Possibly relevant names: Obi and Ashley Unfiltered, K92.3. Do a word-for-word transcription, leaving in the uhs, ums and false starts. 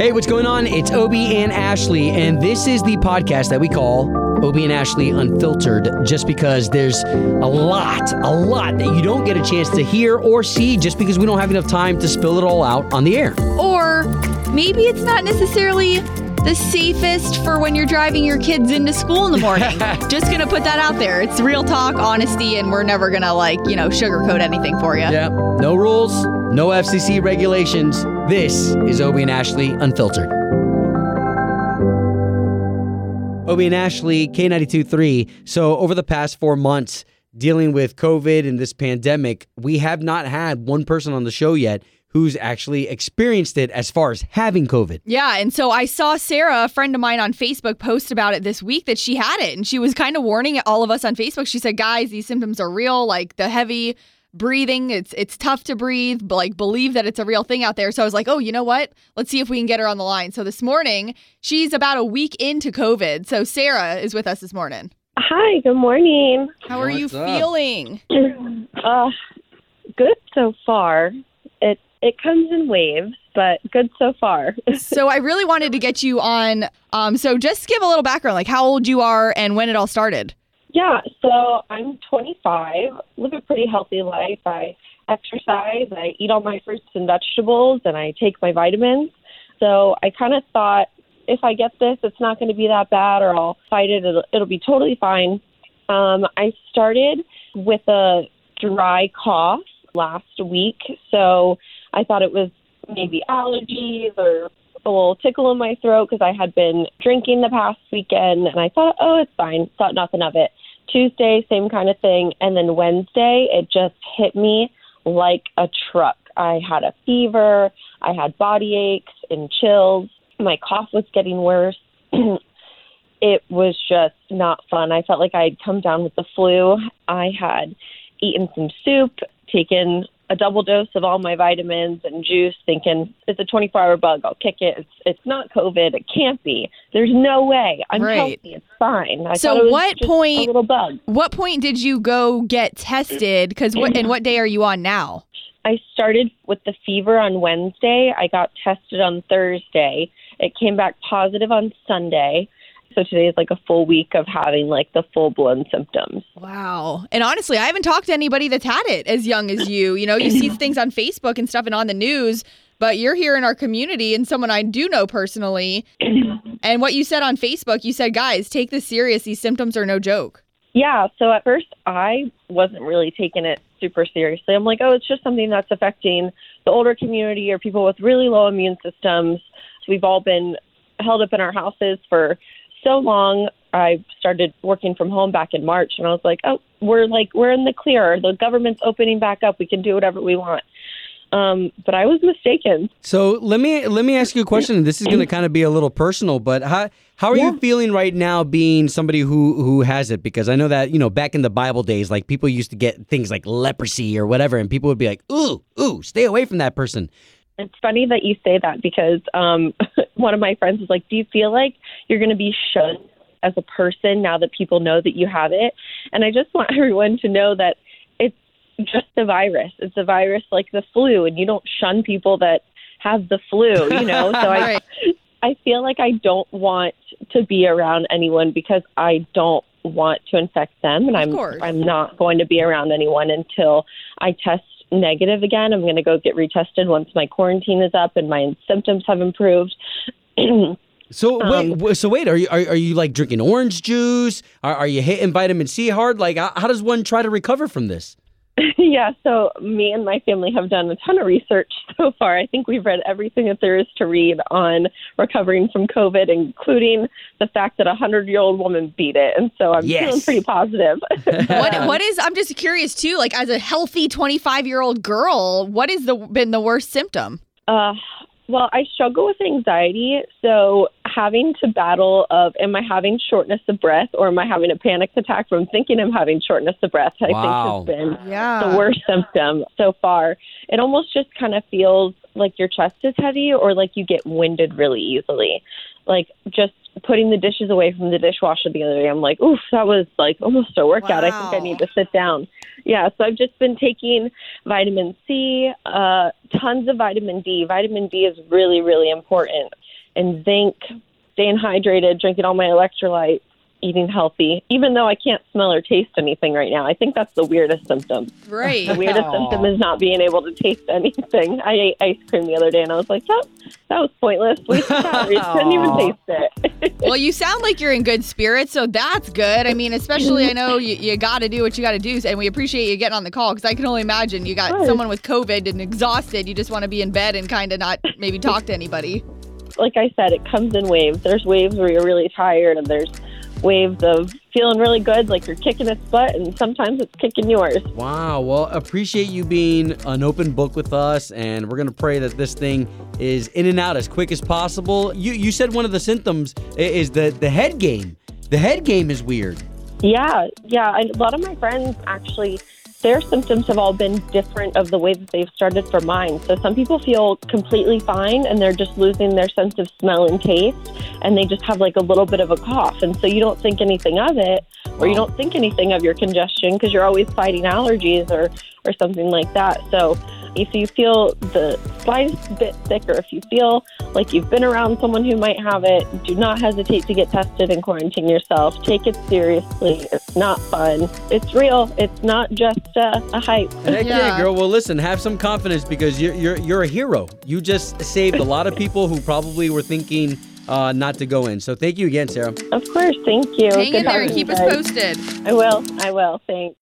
Hey, what's going on? It's Obi and Ashley, and this is the podcast that we call Obi and Ashley Unfiltered, just because there's a lot, a lot that you don't get a chance to hear or see just because we don't have enough time to spill it all out on the air. Or maybe it's not necessarily the safest for when you're driving your kids into school in the morning. Just going to put that out there. It's real talk, honesty, and we're never going to, like, you know, sugarcoat anything for you. Yeah, no rules, no F C C regulations. This is Obi and Ashley Unfiltered. Obi and Ashley, K ninety-two point three. So over the past four months, dealing with COVID and this pandemic, we have not had one person on the show yet who's actually experienced it as far as having COVID. Yeah, and so I saw Sarah, a friend of mine on Facebook, post about it this week that she had it, and she was kind of warning all of us on Facebook. She said, guys, these symptoms are real, like the heavy breathing, it's it's tough to breathe, but like believe that it's a real thing out there. So I was like, oh, you know what? Let's see if we can get her on the line. So this morning, she's about a week into COVID. So Sarah is with us this morning. Hi, good morning. How are What's you up? feeling? Uh, good so far. It it comes in waves, but good so far. So I really wanted to get you on. Um, so just give a little background, like how old you are and when it all started. Yeah, so I'm twenty-five, live a pretty healthy life. I exercise, I eat all my fruits and vegetables, and I take my vitamins. So I kind of thought, if I get this, it's not going to be that bad, or I'll fight it, it'll, it'll be totally fine. Um, I started with a dry cough last week, so I thought it was maybe allergies or a little tickle in my throat because I had been drinking the past weekend, and I thought, oh, it's fine, thought nothing of it. Tuesday, same kind of thing. And then Wednesday, it just hit me like a truck. I had a fever. I had body aches and chills. My cough was getting worse. It was just not fun. I felt like I had come down with the flu. I had eaten some soup, taken a double dose of all my vitamins and juice, thinking it's a twenty-four hour bug. I'll kick it. It's, it's not COVID. It can't be. There's no way. I'm right. healthy. It's fine. I so, it was what point? A little bug. What point did you go get tested? Because what and what day are you on now? I started with the fever on Wednesday. I got tested on Thursday. It came back positive on Sunday. So today is like a full week of having like the full blown symptoms. Wow. And honestly, I haven't talked to anybody that's had it as young as you. You know, you see things on Facebook and stuff and on the news, but you're here in our community and someone I do know personally. And what you said on Facebook, you said, guys, take this serious. These symptoms are no joke. Yeah. So at first I wasn't really taking it super seriously. I'm like, oh, it's just something that's affecting the older community or people with really low immune systems. So we've all been held up in our houses for so long. I started working from home back in March, and I was like, oh, we're like, we're in the clear. The government's opening back up. We can do whatever we want. Um, but I was mistaken. So let me let me ask you a question. This is going to kind of be a little personal, but how how are yeah. you feeling right now being somebody who, who has it? Because I know that, you know, back in the Bible days, like people used to get things like leprosy or whatever, and people would be like, ooh, ooh, stay away from that person. It's funny that you say that because um, one of my friends was like, do you feel like you're going to be shunned as a person now that people know that you have it? And I just want everyone to know that it's just a virus. It's a virus like the flu, and you don't shun people that have the flu, you know? So I, I feel like I don't want to be around anyone because I don't want to infect them. And I'm, I'm not going to be around anyone until I test negative again. I'm going to go get retested once my quarantine is up and my symptoms have improved. so um, wait, so wait, are you are, are you like drinking orange juice? Are, are you hitting vitamin C hard? Like, how does one try to recover from this? Yeah, so me and my family have done a ton of research so far. I think we've read everything that there is to read on recovering from COVID, including the fact that a hundred-year-old woman beat it. And so I'm yes. feeling pretty positive. what, what is, I'm just curious too, like as a healthy twenty-five-year-old girl, what has the, been the worst symptom? Uh, well, I struggle with anxiety. So having to battle of, am I having shortness of breath or am I having a panic attack from thinking I'm having shortness of breath, I wow. think has been yeah. the worst symptom so far. It almost just kind of feels like your chest is heavy or like you get winded really easily. Like just putting the dishes away from the dishwasher the other day, I'm like, oof, that was like almost a workout. Wow. I think I need to sit down. Yeah, so I've just been taking vitamin C, uh, tons of vitamin D. Vitamin D is really, really important. And zinc, staying hydrated, drinking all my electrolytes, eating healthy, even though I can't smell or taste anything right now. I think that's the weirdest symptom. Right. The weirdest Aww. symptom is not being able to taste anything. I ate ice cream the other day, and I was like, oh, that was pointless. We couldn't even taste it. Well, you sound like you're in good spirits, so that's good. I mean, especially I know you, you got to do what you got to do, and we appreciate you getting on the call because I can only imagine you got someone with COVID and exhausted. You just want to be in bed and kind of not maybe talk to anybody. Like I said, it comes in waves. There's waves where you're really tired, and there's waves of feeling really good, like you're kicking its butt, and sometimes it's kicking yours. Wow. Well, appreciate you being an open book with us, and we're going to pray that this thing is in and out as quick as possible. You you said one of the symptoms is the, the head game. The head game is weird. Yeah. Yeah. A lot of my friends, actually, their symptoms have all been different of the way that they've started for mine. So some people feel completely fine, and they're just losing their sense of smell and taste, and they just have like a little bit of a cough. And so you don't think anything of it, or you don't think anything of your congestion because you're always fighting allergies or, or something like that. So if you feel the slightest bit sick, or if you feel like you've been around someone who might have it, do not hesitate to get tested and quarantine yourself. Take it seriously. It's not fun. It's real. It's not just a, a hype. Heck yeah. yeah, girl. Well, listen, have some confidence because you're you're you're a hero. You just saved a lot of people who probably were thinking uh, not to go in. So thank you again, Sarah. Of course. Thank you. Hang in there and keep us posted. I will. I will. Thanks.